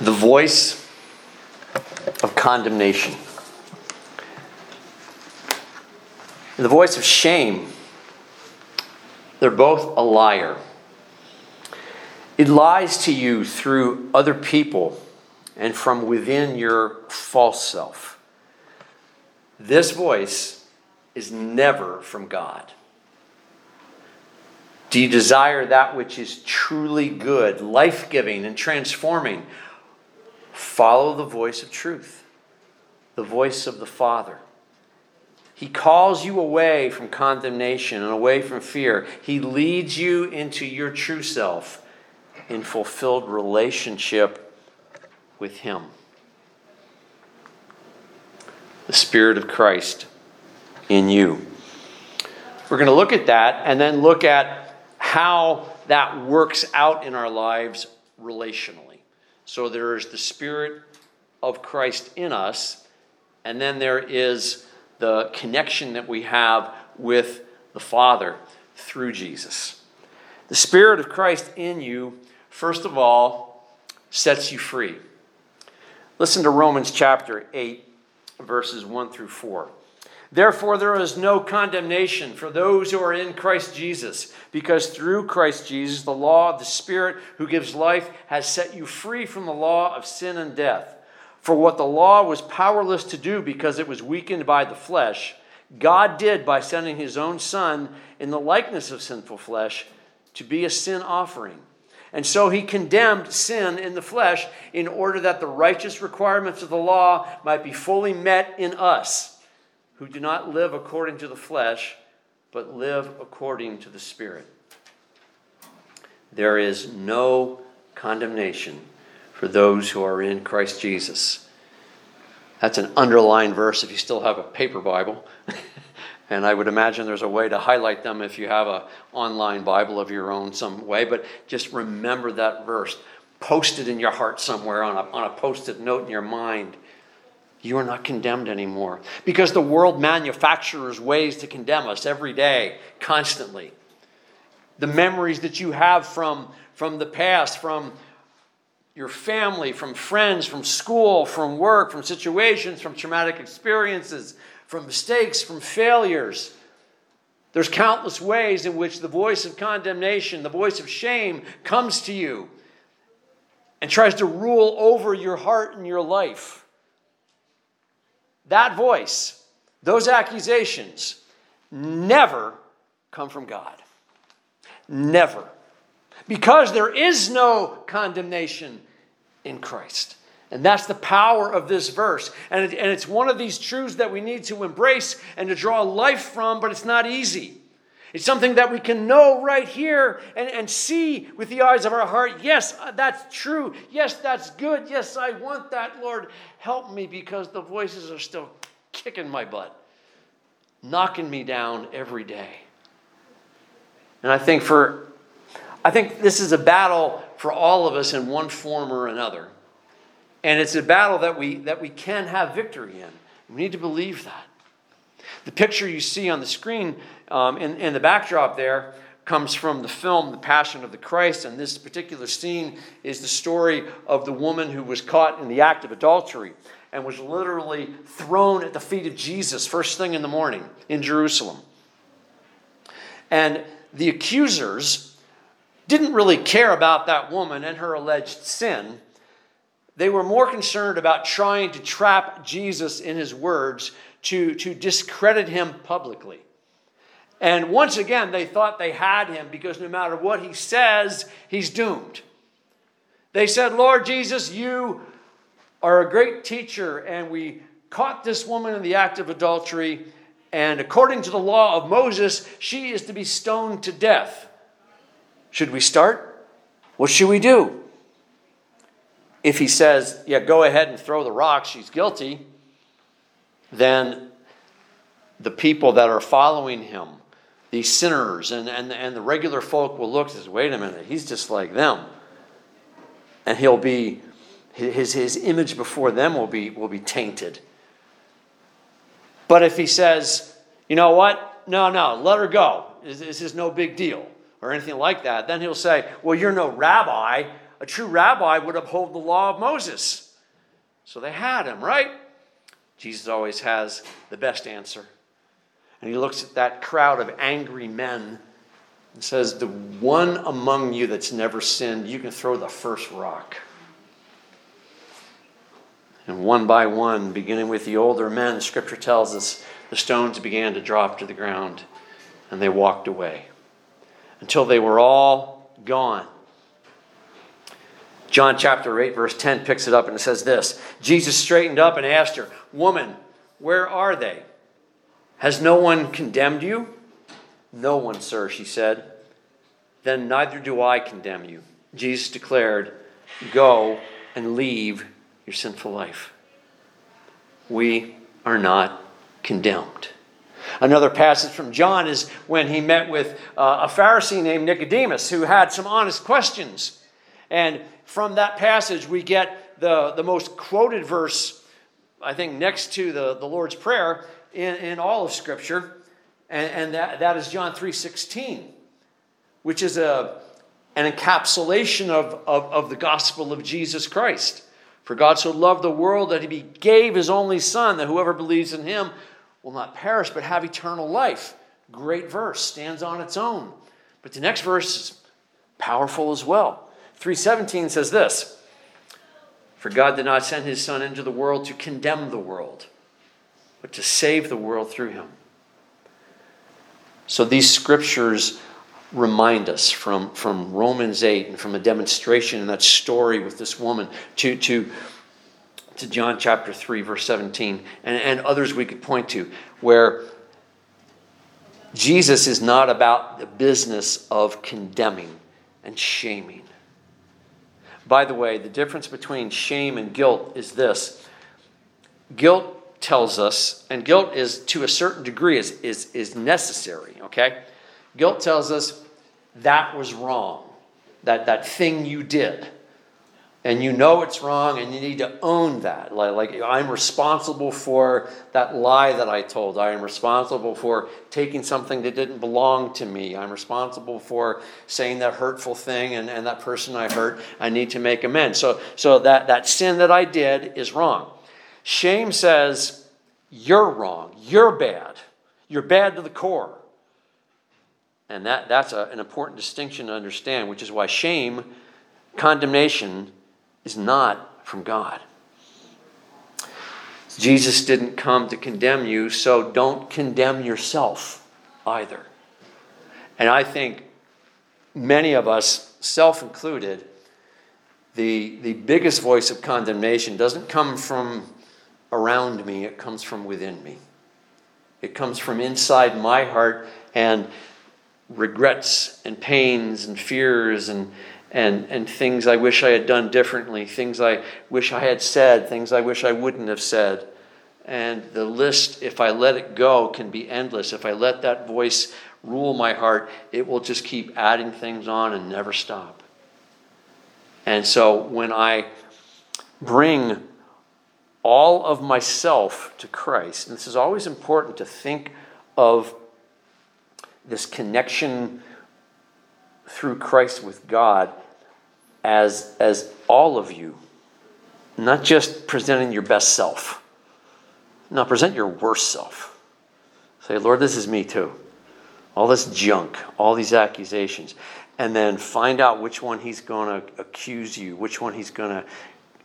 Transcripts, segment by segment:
The voice of condemnation. And the voice of shame. They're both a liar. It lies to you through other people and from within your false self. This voice is never from God. Do you desire that which is truly good, life-giving, and transforming? Follow the voice of truth, the voice of the Father. He calls you away from condemnation and away from fear. He leads you into your true self in fulfilled relationship with Him. The Spirit of Christ in you. We're going to look at that and then look at how that works out in our lives relationally. So there is the Spirit of Christ in us, and then there is the connection that we have with the Father through Jesus. The Spirit of Christ in you, first of all, sets you free. Listen to Romans chapter 8, verses 1 through 4. Therefore, there is no condemnation for those who are in Christ Jesus, because through Christ Jesus, the law of the Spirit who gives life has set you free from the law of sin and death. For what the law was powerless to do because it was weakened by the flesh, God did by sending His own Son in the likeness of sinful flesh to be a sin offering. And so He condemned sin in the flesh in order that the righteous requirements of the law might be fully met in us, who do not live according to the flesh, but live according to the Spirit. There is no condemnation for those who are in Christ Jesus. That's an underlined verse if you still have a paper Bible. And I would imagine there's a way to highlight them if you have an online Bible of your own some way. But just remember that verse. Post it in your heart somewhere on a post-it note in your mind. You are not condemned anymore. Because the world manufactures ways to condemn us every day, constantly. The memories that you have from the past, from your family, from friends, from school, from work, from situations, from traumatic experiences, from mistakes, from failures. There's countless ways in which the voice of condemnation, the voice of shame comes to you and tries to rule over your heart and your life. That voice, those accusations, never come from God. Never. Because there is no condemnation in Christ. And that's the power of this verse. And it's one of these truths that we need to embrace and to draw life from, but it's not easy. It's something that we can know right here and see with the eyes of our heart. Yes, that's true. Yes, that's good. Yes, I want that, Lord. Help me, because the voices are still kicking my butt, knocking me down every day. And I think this is a battle for all of us in one form or another. And it's a battle that we can have victory in. We need to believe that. The picture you see on the screen in the backdrop there comes from the film The Passion of the Christ, and this particular scene is the story of the woman who was caught in the act of adultery and was literally thrown at the feet of Jesus first thing in the morning in Jerusalem. And the accusers didn't really care about that woman and her alleged sin. They were more concerned about trying to trap Jesus in His words to discredit Him publicly. And once again, they thought they had Him, because no matter what He says, He's doomed. They said, Lord Jesus, You are a great teacher, and we caught this woman in the act of adultery, and according to the law of Moses, she is to be stoned to death. Should we start? What should we do? If He says, yeah, go ahead and throw the rock, she's guilty, then the people that are following Him, these sinners and the regular folk, will look and say, wait a minute, He's just like them. And He'll be, his image before them will be tainted. But if He says, you know what? No, let her go. This is no big deal. or anything like that, then he'll say, well, you're no rabbi. A true rabbi would uphold the law of Moses. So they had him, right? Jesus always has the best answer. And he looks at that crowd of angry men and says, the one among you that's never sinned, you can throw the first rock. And one by one, beginning with the older men, Scripture tells us the stones began to drop to the ground, and they walked away until they were all gone. John chapter 8, verse 10 picks it up and it says this, Jesus straightened up and asked her, woman, where are they? Has no one condemned you? No one, sir, she said. Then neither do I condemn you. Jesus declared, go and leave your sinful life. We are not condemned. Another passage from John is when he met with a Pharisee named Nicodemus who had some honest questions. And from that passage, we get the most quoted verse, I think, next to the Lord's Prayer in all of Scripture. And that is John 3:16, which is an encapsulation of the gospel of Jesus Christ. For God so loved the world that he gave his only Son, that whoever believes in him will not perish but have eternal life. Great verse, stands on its own. But the next verse is powerful as well. 3:17 says this, for God did not send his Son into the world to condemn the world, but to save the world through him. So these scriptures remind us from Romans 8 and from a demonstration in that story with this woman to John chapter 3, verse 17, and others we could point to, where Jesus is not about the business of condemning and shaming. By the way, the difference between shame and guilt is this. Guilt tells us, and guilt is to a certain degree is necessary, okay? Guilt tells us that was wrong, that thing you did. And you know it's wrong and you need to own that. Like I'm responsible for that lie that I told. I am responsible for taking something that didn't belong to me. I'm responsible for saying that hurtful thing and that person I hurt. I need to make amends. So that sin that I did is wrong. Shame says, you're wrong. You're bad. You're bad to the core. And that's an important distinction to understand, which is why shame, condemnation, is not from God. Jesus didn't come to condemn you, so don't condemn yourself either. And I think many of us, self-included, the biggest voice of condemnation doesn't come from around me, it comes from within me. It comes from inside my heart, and regrets and pains and fears and things I wish I had done differently, things I wish I had said, things I wish I wouldn't have said. And the list, if I let it go, can be endless. If I let that voice rule my heart, it will just keep adding things on and never stop. And so when I bring all of myself to Christ, and this is always important to think of this connection through Christ with God as all of you, not just presenting your best self. Now present your worst self. Say, Lord, this is me too. All this junk, all these accusations. And then find out which one he's going to accuse you, which one he's going to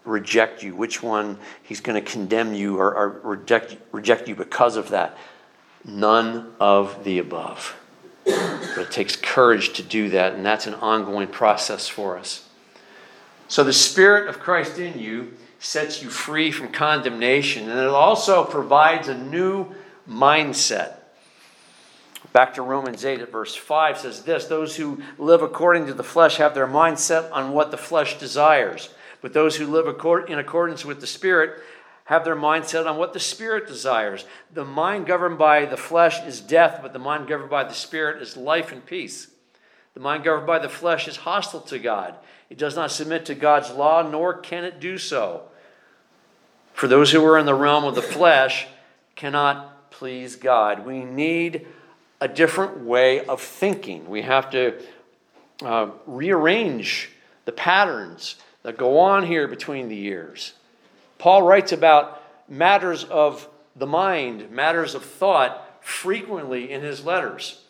reject you, which one he's going to condemn you or reject you because of that. None of the above. But it takes courage to do that, and that's an ongoing process for us. So the Spirit of Christ in you sets you free from condemnation, and it also provides a new mindset. Back to Romans 8 at verse 5 says this, those who live according to the flesh have their mindset on what the flesh desires, but those who live in accordance with the Spirit have their mindset on what the Spirit desires. The mind governed by the flesh is death, but the mind governed by the Spirit is life and peace. The mind governed by the flesh is hostile to God. It does not submit to God's law, nor can it do so. For those who are in the realm of the flesh cannot please God. We need a different way of thinking. We have to rearrange the patterns that go on here between the years. Paul writes about matters of the mind, matters of thought, frequently in his letters.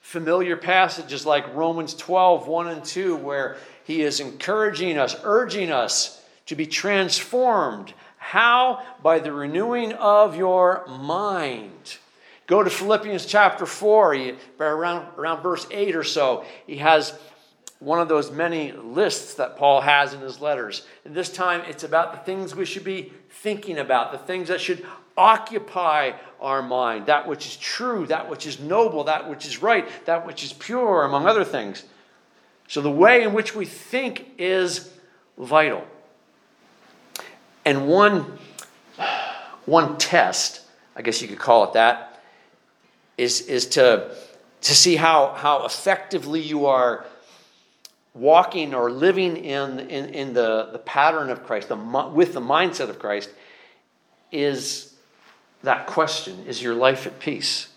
Familiar passages like Romans 12:1-2, where he is encouraging us, urging us to be transformed. How? By the renewing of your mind. Go to Philippians chapter 4, around verse 8 or so. He has one of those many lists that Paul has in his letters. And this time it's about the things we should be thinking about, the things that should occupy our mind, that which is true, that which is noble, that which is right, that which is pure, among other things. So the way in which we think is vital. And one test, I guess you could call it that, is to see how effectively you are walking or living in the pattern of Christ, with the mindset of Christ, is that question: is your life at peace?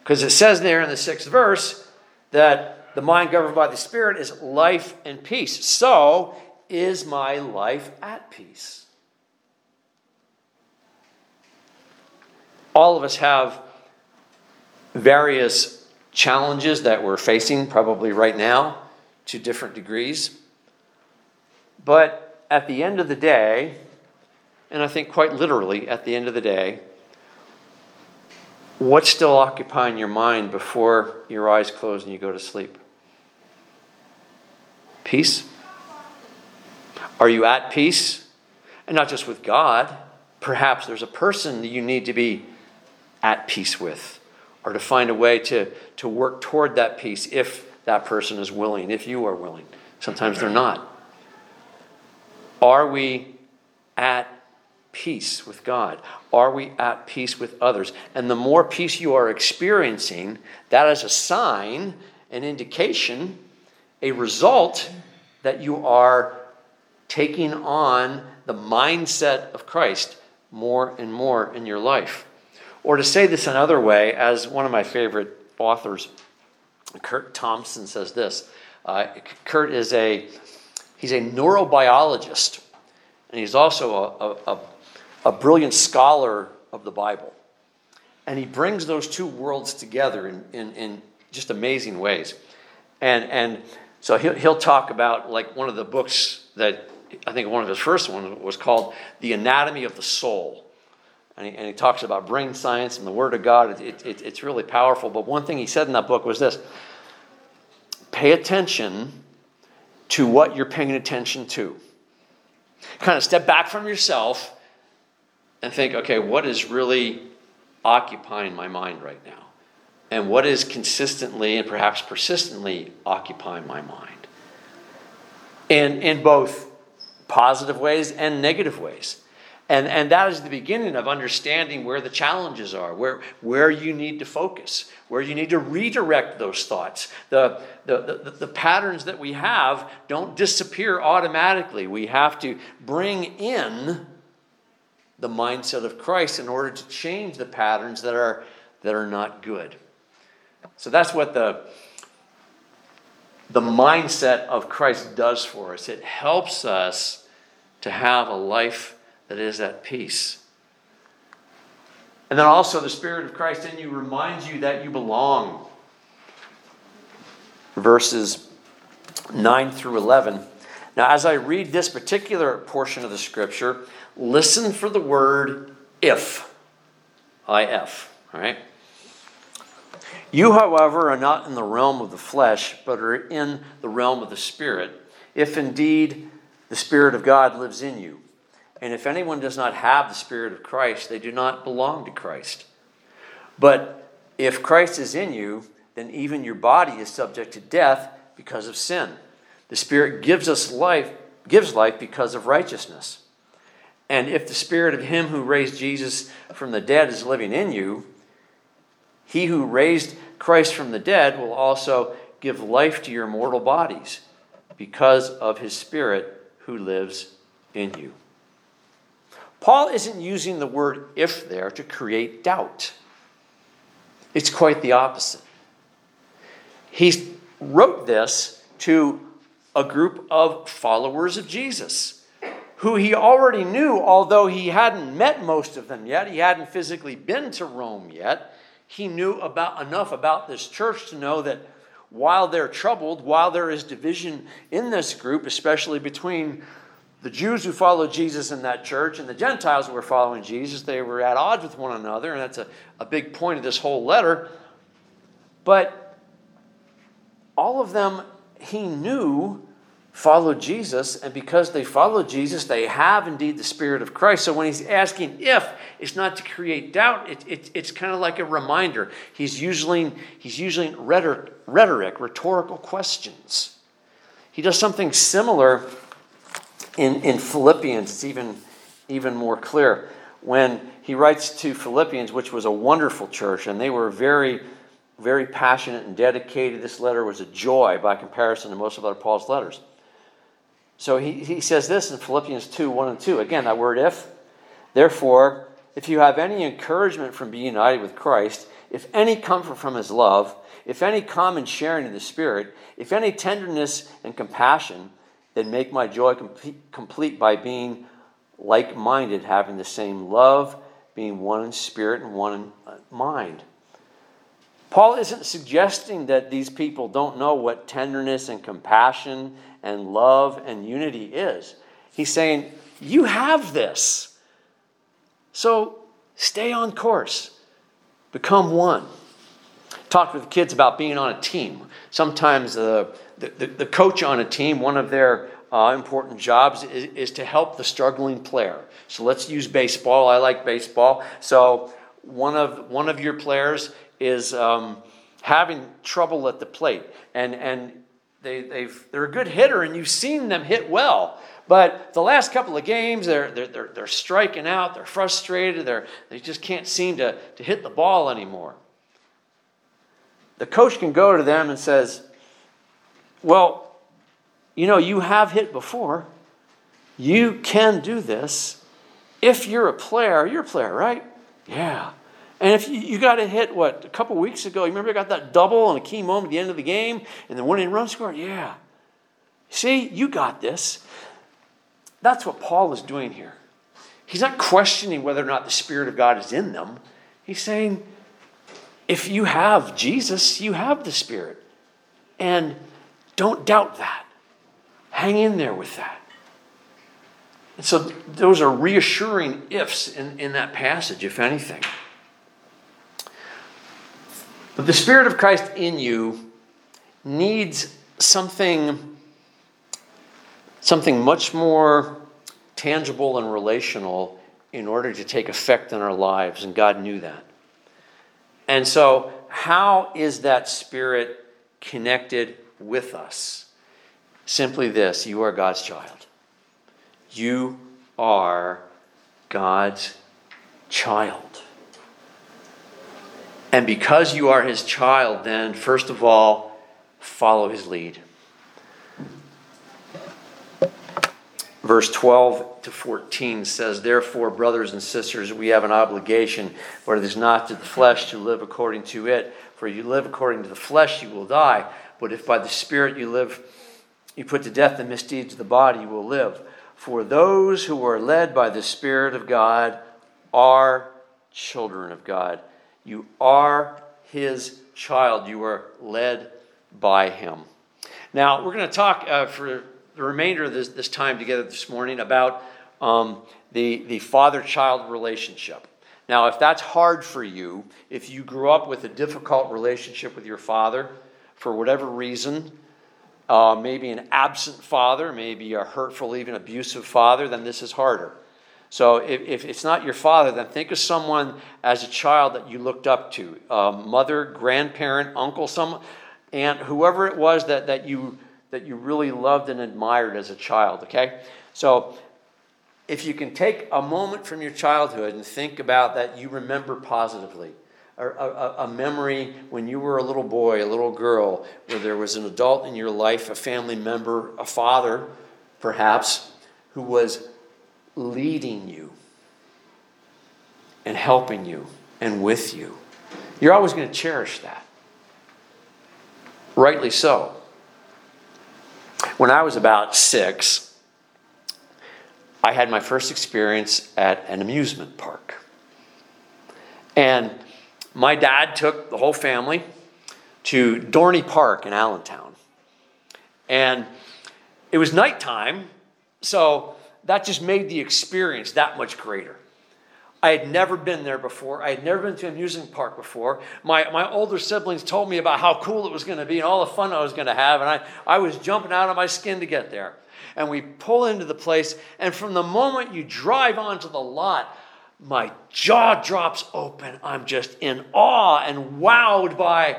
Because it says there in the 6th verse that the mind governed by the Spirit is life and peace. So, is my life at peace? All of us have various challenges that we're facing probably right now, to different degrees. But at the end of the day, and I think quite literally at the end of the day, what's still occupying your mind before your eyes close and you go to sleep? Peace? Are you at peace? And not just with God. Perhaps there's a person that you need to be at peace with, or to find a way to work toward that peace if that person is willing, if you are willing. Sometimes they're not. Are we at peace with God? Are we at peace with others? And the more peace you are experiencing, that is a sign, an indication, a result that you are taking on the mindset of Christ more and more in your life. Or to say this another way, as one of my favorite authors, Kurt Thompson, says this. Kurt is he's a neurobiologist, and he's also a brilliant scholar of the Bible. And he brings those two worlds together in just amazing ways. And so he'll talk about, like, one of the books that I think one of his first ones was called The Anatomy of the Soul. And he talks about brain science and the Word of God. It's really powerful. But one thing he said in that book was this: pay attention to what you're paying attention to. Kind of step back from yourself and think, okay, what is really occupying my mind right now? And what is consistently and perhaps persistently occupying my mind? And in both positive ways and negative ways. And that is the beginning of understanding where the challenges are, where you need to focus, where you need to redirect those thoughts. The patterns that we have don't disappear automatically. We have to bring in the mindset of Christ in order to change the patterns that are not good. So that's what the mindset of Christ does for us. It helps us to have a life that is at peace. And then also the Spirit of Christ in you reminds you that you belong. Verses 9-11. Now, as I read this particular portion of the scripture, listen for the word if. I-F. All right? You, however, are not in the realm of the flesh, but are in the realm of the Spirit, if indeed the Spirit of God lives in you. And if anyone does not have the Spirit of Christ, they do not belong to Christ. But if Christ is in you, then even your body is subject to death because of sin. The Spirit gives life because of righteousness. And if the Spirit of Him who raised Jesus from the dead is living in you, He who raised Christ from the dead will also give life to your mortal bodies because of His Spirit who lives in you. Paul isn't using the word if there to create doubt. It's quite the opposite. He's wrote this to a group of followers of Jesus, who he already knew, although he hadn't met most of them yet. He hadn't physically been to Rome yet. He knew enough about this church to know that while they're troubled, while there is division in this group, especially between the Jews who followed Jesus in that church and the Gentiles who were following Jesus, they were at odds with one another, and that's a big point of this whole letter. But all of them, he knew, followed Jesus, and because they followed Jesus, they have indeed the Spirit of Christ. So when he's asking if, it's not to create doubt, it's kind of like a reminder. He's using rhetoric, rhetorical questions. He does something similar in Philippians. It's even more clear when he writes to Philippians, which was a wonderful church, and they were very, very passionate and dedicated. This letter was a joy by comparison to most of Paul's letters. So he says this in Philippians 2:1-2. Again, that word if. Therefore, if you have any encouragement from being united with Christ, if any comfort from his love, if any common sharing in the Spirit, if any tenderness and compassion, then make my joy complete by being like-minded, having the same love, being one in spirit and one in mind. Paul isn't suggesting that these people don't know what tenderness and compassion and love and unity is. He's saying, you have this. So stay on course. Become one. Talked with the kids about being on a team. Sometimes the coach on a team, one of their important jobs is to help the struggling player. So let's use baseball. I like baseball. So one of your players is having trouble at the plate, and they're a good hitter, and you've seen them hit well. But the last couple of games, they're striking out. They're frustrated. They just can't seem to hit the ball anymore. The coach can go to them and says, well, you know, you have hit before. You can do this. If you're a player, right? Yeah. And if you got a hit, a couple weeks ago, you remember you got that double in a key moment at the end of the game and the winning run scored? Yeah. See, you got this. That's what Paul is doing here. He's not questioning whether or not the Spirit of God is in them. He's saying, if you have Jesus, you have the Spirit. And don't doubt that. Hang in there with that. And so those are reassuring ifs in that passage, if anything. But the Spirit of Christ in you needs something much more tangible and relational in order to take effect in our lives, and God knew that. And so how is that Spirit connected with us? Simply this: you are God's child. You are God's child. And because you are his child, then, first of all, follow his lead. Verse 12-14 says, therefore, brothers and sisters, we have an obligation, but it is not to the flesh to live according to it. For you live according to the flesh, you will die. But if by the Spirit you live, you put to death the misdeeds of the body, you will live. For those who are led by the Spirit of God are children of God. You are his child. You are led by him. Now, we're going to talk for the remainder of this time together this morning about the father-child relationship. Now, if that's hard for you, if you grew up with a difficult relationship with your father for whatever reason, maybe an absent father, maybe a hurtful, even abusive father, then this is harder. So if it's not your father, then think of someone as a child that you looked up to. Mother, grandparent, uncle, some aunt, whoever it was that you really loved and admired as a child, okay? So if you can take a moment from your childhood and think about that you remember positively, or a memory when you were a little boy, a little girl, where there was an adult in your life, a family member, a father, perhaps, who was leading you and helping you and with you. You're always going to cherish that. Rightly so. When I was about 6, I had my first experience at an amusement park. And my dad took the whole family to Dorney Park in Allentown. And it was nighttime, so that just made the experience that much greater. I had never been there before. I had never been to an amusement park before. My older siblings told me about how cool it was going to be and all the fun I was going to have, and I was jumping out of my skin to get there. And we pull into the place, and from the moment you drive onto the lot, my jaw drops open. I'm just in awe and wowed by,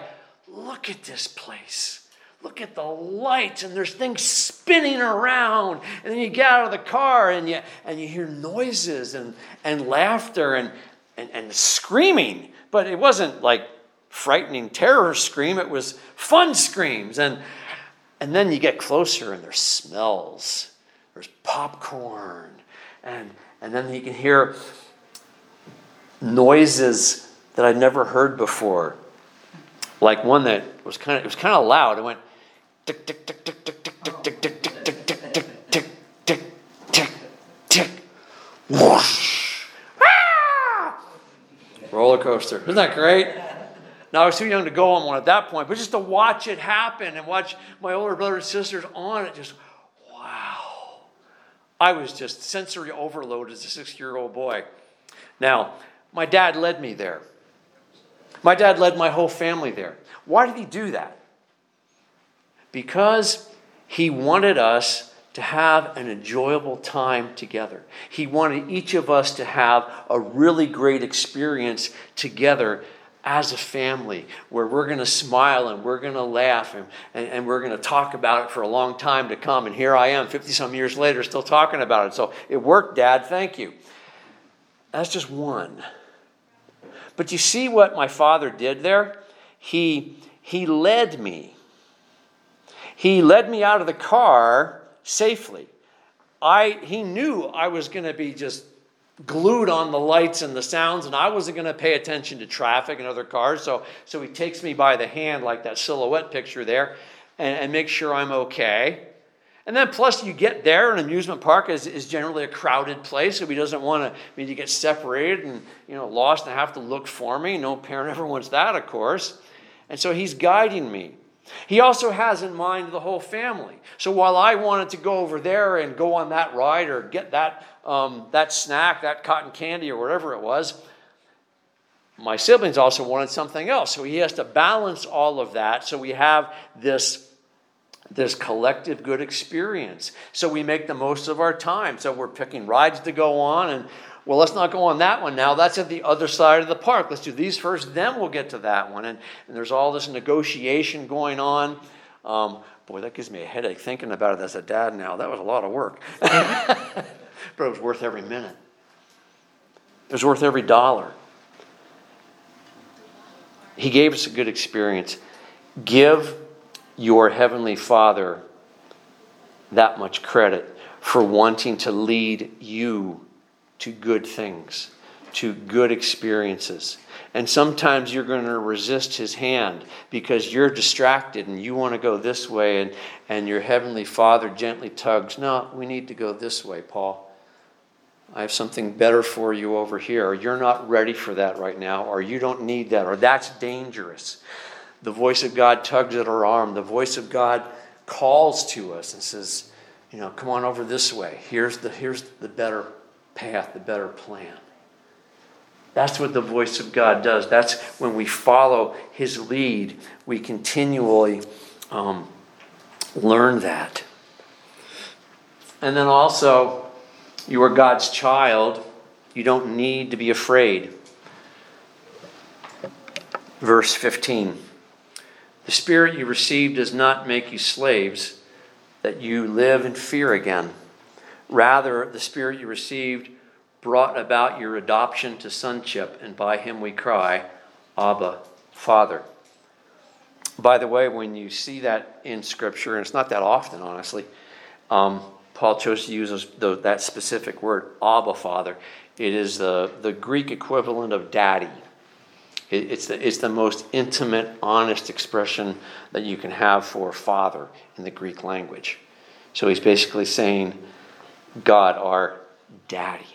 look at this place. Look at the lights, and there's things spinning around. And then you get out of the car, and you hear noises and laughter and screaming. But it wasn't like frightening terror scream. It was fun screams. And then you get closer, and there's smells. There's popcorn. And then you can hear noises that I'd never heard before. Like one that was kind of loud. It went tick, tick, tick, tick, tick, tick, tick, tick, tick, tick, tick, tick, tick, tick, tick, tick, tick, whoosh. Roller coaster. Isn't that great? Now I was too young to go on one at that point, but just to watch it happen and watch my older brother and sisters on it, just wow. I was just sensory overload as a 6-year-old boy. Now, my dad led me there. My dad led my whole family there. Why did he do that? Because he wanted us to have an enjoyable time together. He wanted each of us to have a really great experience together as a family, where we're going to smile and we're going to laugh and we're going to talk about it for a long time to come. And here I am, 50-some years later, still talking about it. So it worked, Dad. Thank you. That's just one. But you see what my father did there? He led me. He led me out of the car safely. He knew I was going to be just glued on the lights and the sounds, and I wasn't going to pay attention to traffic and other cars. So he takes me by the hand like that silhouette picture there and makes sure I'm okay. And then plus you get there, an amusement park is generally a crowded place, so he doesn't want me to get separated and lost and have to look for me. No parent ever wants that, of course. And so he's guiding me. He also has in mind the whole family. So while I wanted to go over there and go on that ride or get that snack, that cotton candy or whatever it was, my siblings also wanted something else. So he has to balance all of that so we have this collective good experience. So we make the most of our time. So we're picking rides to go on and, well, let's not go on that one now. That's at the other side of the park. Let's do these first, then we'll get to that one. And there's all this negotiation going on. Boy, that gives me a headache thinking about it as a dad now. That was a lot of work. But it was worth every minute. It was worth every dollar. He gave us a good experience. Give your Heavenly Father that much credit for wanting to lead you to good things, to good experiences. And sometimes you're going to resist His hand because you're distracted and you want to go this way, and your Heavenly Father gently tugs, no, we need to go this way, Paul. I have something better for you over here, or you're not ready for that right now, or you don't need that, or that's dangerous. The voice of God tugs at our arm. The voice of God calls to us and says, come on over this way. Here's the better path, the better plan. That's what the voice of God does. That's when we follow His lead. We continually learn that. And then also, you are God's child. You don't need to be afraid. Verse 15. The Spirit you received does not make you slaves, that you live in fear again. Rather, the Spirit you received brought about your adoption to sonship, and by Him we cry, Abba, Father. By the way, when you see that in Scripture, and it's not that often, honestly, Paul chose to use that specific word, Abba, Father. It is the Greek equivalent of daddy. It's the most intimate, honest expression that you can have for Father in the Greek language. So he's basically saying, God, our Daddy.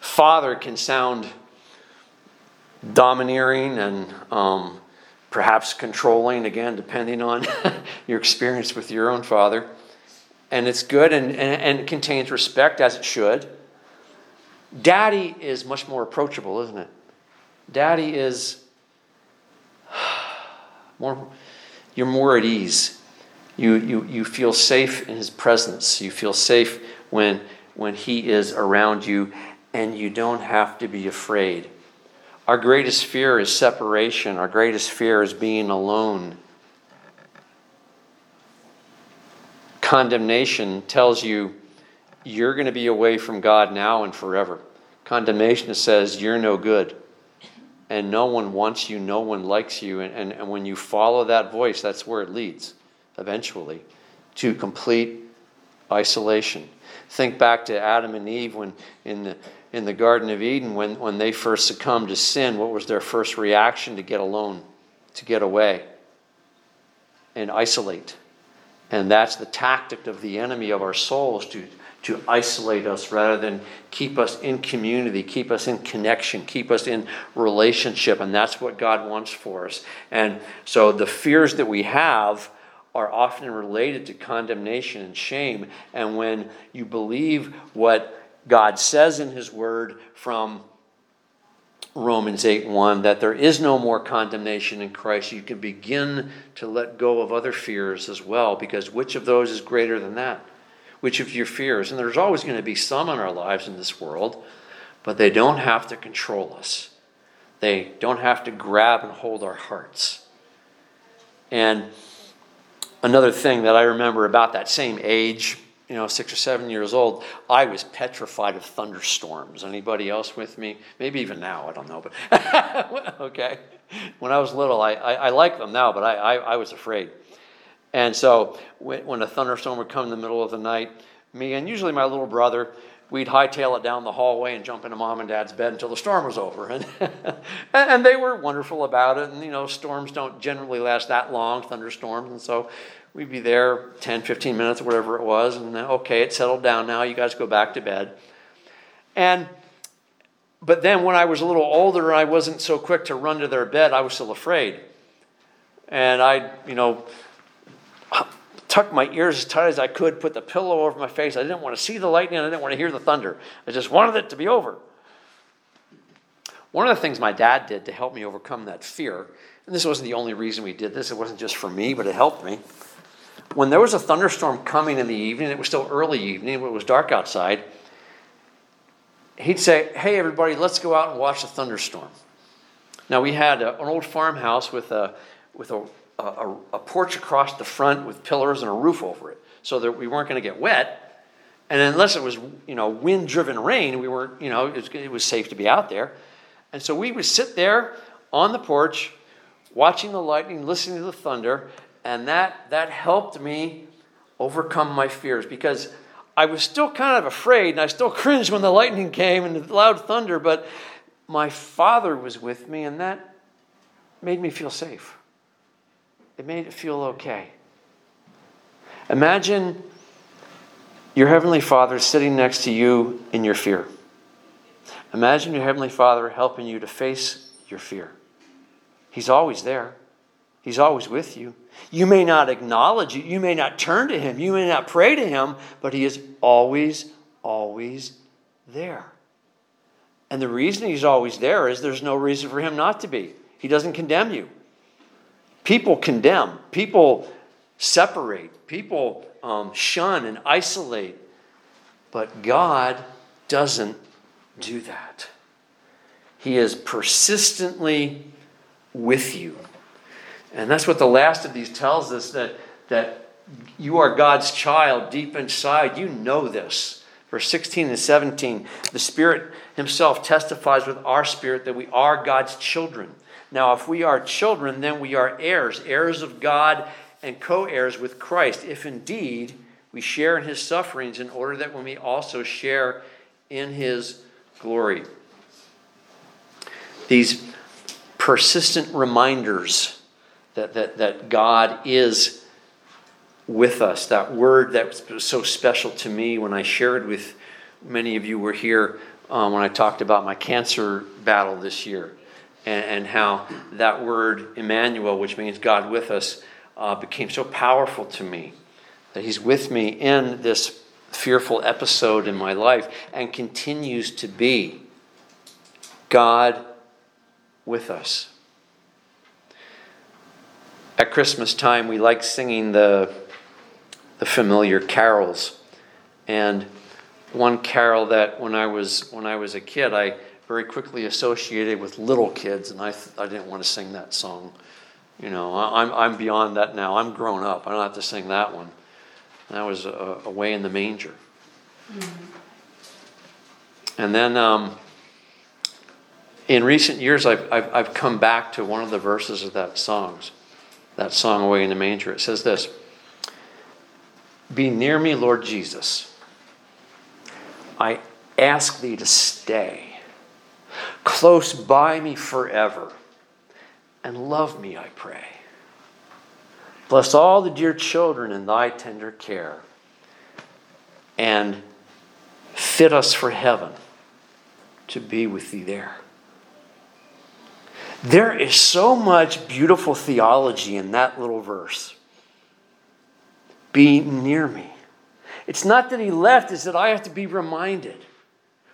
Father can sound domineering and perhaps controlling, again, depending on your experience with your own father. And it's good, and it contains respect, as it should. Daddy is much more approachable, isn't it? Daddy is more, you're more at ease. You feel safe in his presence. You feel safe when he is around you, and you don't have to be afraid. Our greatest fear is separation. Our greatest fear is being alone. Condemnation tells you you're going to be away from God now and forever. Condemnation says you're no good. And no one wants you, no one likes you. And when you follow that voice, that's where it leads, eventually, to complete isolation. Think back to Adam and Eve when in the Garden of Eden, when they first succumbed to sin, what was their first reaction? To get alone, to get away, and isolate. And that's the tactic of the enemy of our souls, to isolate us rather than keep us in community, keep us in connection, keep us in relationship. And that's what God wants for us. And so the fears that we have are often related to condemnation and shame. And when you believe what God says in his word from Romans 8:1, that there is no more condemnation in Christ, you can begin to let go of other fears as well, because which of those is greater than that? Which of your fears? And there's always going to be some in our lives in this world, but they don't have to control us. They don't have to grab and hold our hearts. And another thing that I remember about that same age, 6 or 7 years old, I was petrified of thunderstorms. Anybody else with me? Maybe even now, I don't know. But okay. When I was little, I like them now, but I was afraid. And so when a thunderstorm would come in the middle of the night, me and usually my little brother, we'd hightail it down the hallway and jump into Mom and Dad's bed until the storm was over. And they were wonderful about it. And, storms don't generally last that long, thunderstorms. And so we'd be there 10, 15 minutes, or whatever it was. And then, okay, it settled down now. You guys go back to bed. But then when I was a little older, I wasn't so quick to run to their bed. I was still afraid. And I, tucked my ears as tight as I could, put the pillow over my face. I didn't want to see the lightning. I didn't want to hear the thunder. I just wanted it to be over. One of the things my dad did to help me overcome that fear, and this wasn't the only reason we did this. It wasn't just for me, but it helped me. When there was a thunderstorm coming in the evening, it was still early evening, but it was dark outside, he'd say, hey, everybody, let's go out and watch the thunderstorm. Now, we had an old farmhouse with a porch across the front with pillars and a roof over it, so that we weren't going to get wet. And unless it was, wind-driven rain, we weren't, it was safe to be out there. And so we would sit there on the porch, watching the lightning, listening to the thunder, and that helped me overcome my fears, because I was still kind of afraid, and I still cringed when the lightning came and the loud thunder. But my Father was with me, and that made me feel safe. It made it feel okay. Imagine your Heavenly Father sitting next to you in your fear. Imagine your Heavenly Father helping you to face your fear. He's always there. He's always with you. You may not acknowledge it. You may not turn to him. You may not pray to him, but he is always, always there. And the reason he's always there is there's no reason for him not to be. He doesn't condemn you. People condemn, people separate, people shun and isolate. But God doesn't do that. He is persistently with you. And that's what the last of these tells us, that you are God's child deep inside. You know this. Verse 16 and 17, the Spirit himself testifies with our spirit that we are God's children. Now, if we are children, then we are heirs, heirs of God and co-heirs with Christ, if indeed we share in his sufferings, in order that we may also share in his glory. These persistent reminders that God is with us. That word that was so special to me when I shared with many of you were here when I talked about my cancer battle this year, and how that word Emmanuel, which means God with us, became so powerful to me, that he's with me in this fearful episode in my life and continues to be God with us. At Christmas time, we like singing the familiar carols, and one carol that when I was a kid, I very quickly associated with little kids, and I didn't want to sing that song. You know, I'm beyond that now. I'm grown up. I don't have to sing that one. And that was Away in the Manger. Mm-hmm. And then in recent years, I've come back to one of the verses of that song Away in the Manger. It says this: "Be near me, Lord Jesus. I ask thee to stay close by me forever, and love me, I pray. Bless all the dear children in thy tender care, and fit us for heaven to be with thee there." There is so much beautiful theology in that little verse. Be near me. It's not that he left, it's that I have to be reminded.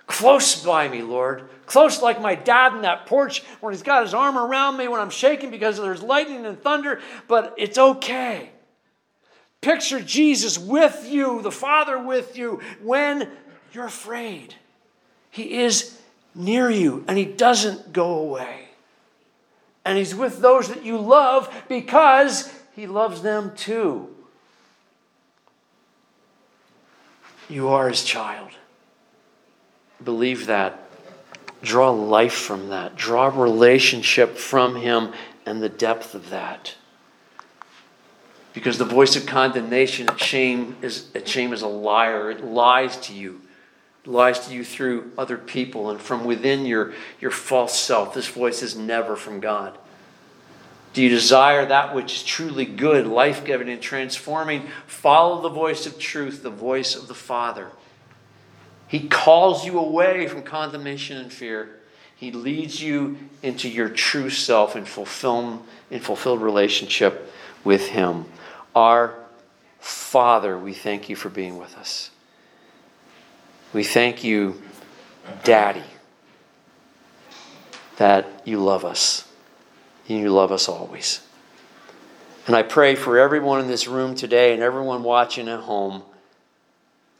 Close by me, Lord. Close like my dad in that porch when he's got his arm around me when I'm shaking because there's lightning and thunder, but it's okay. Picture Jesus with you, the Father with you, when you're afraid. He is near you, and he doesn't go away. And he's with those that you love because he loves them too. You are his child. Believe that. Draw life from that. Draw relationship from him and the depth of that. Because the voice of condemnation and shame is a liar. It lies to you. It lies to you through other people and from within your false self. This voice is never from God. Do you desire that which is truly good, life-giving, and transforming? Follow the voice of truth, the voice of the Father. He calls you away from condemnation and fear. He leads you into your true self in fulfilled relationship with him. Our Father, we thank you for being with us. We thank you, Daddy, that you love us. And you love us always. And I pray for everyone in this room today and everyone watching at home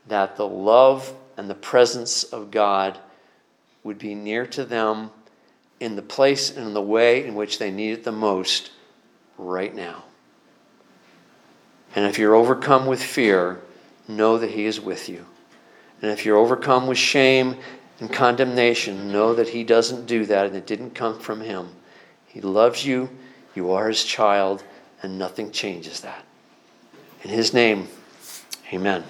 that the love and the presence of God would be near to them in the place and in the way in which they need it the most right now. And if you're overcome with fear, know that he is with you. And if you're overcome with shame and condemnation, know that he doesn't do that and it didn't come from him. He loves you, you are his child, and nothing changes that. In his name, amen.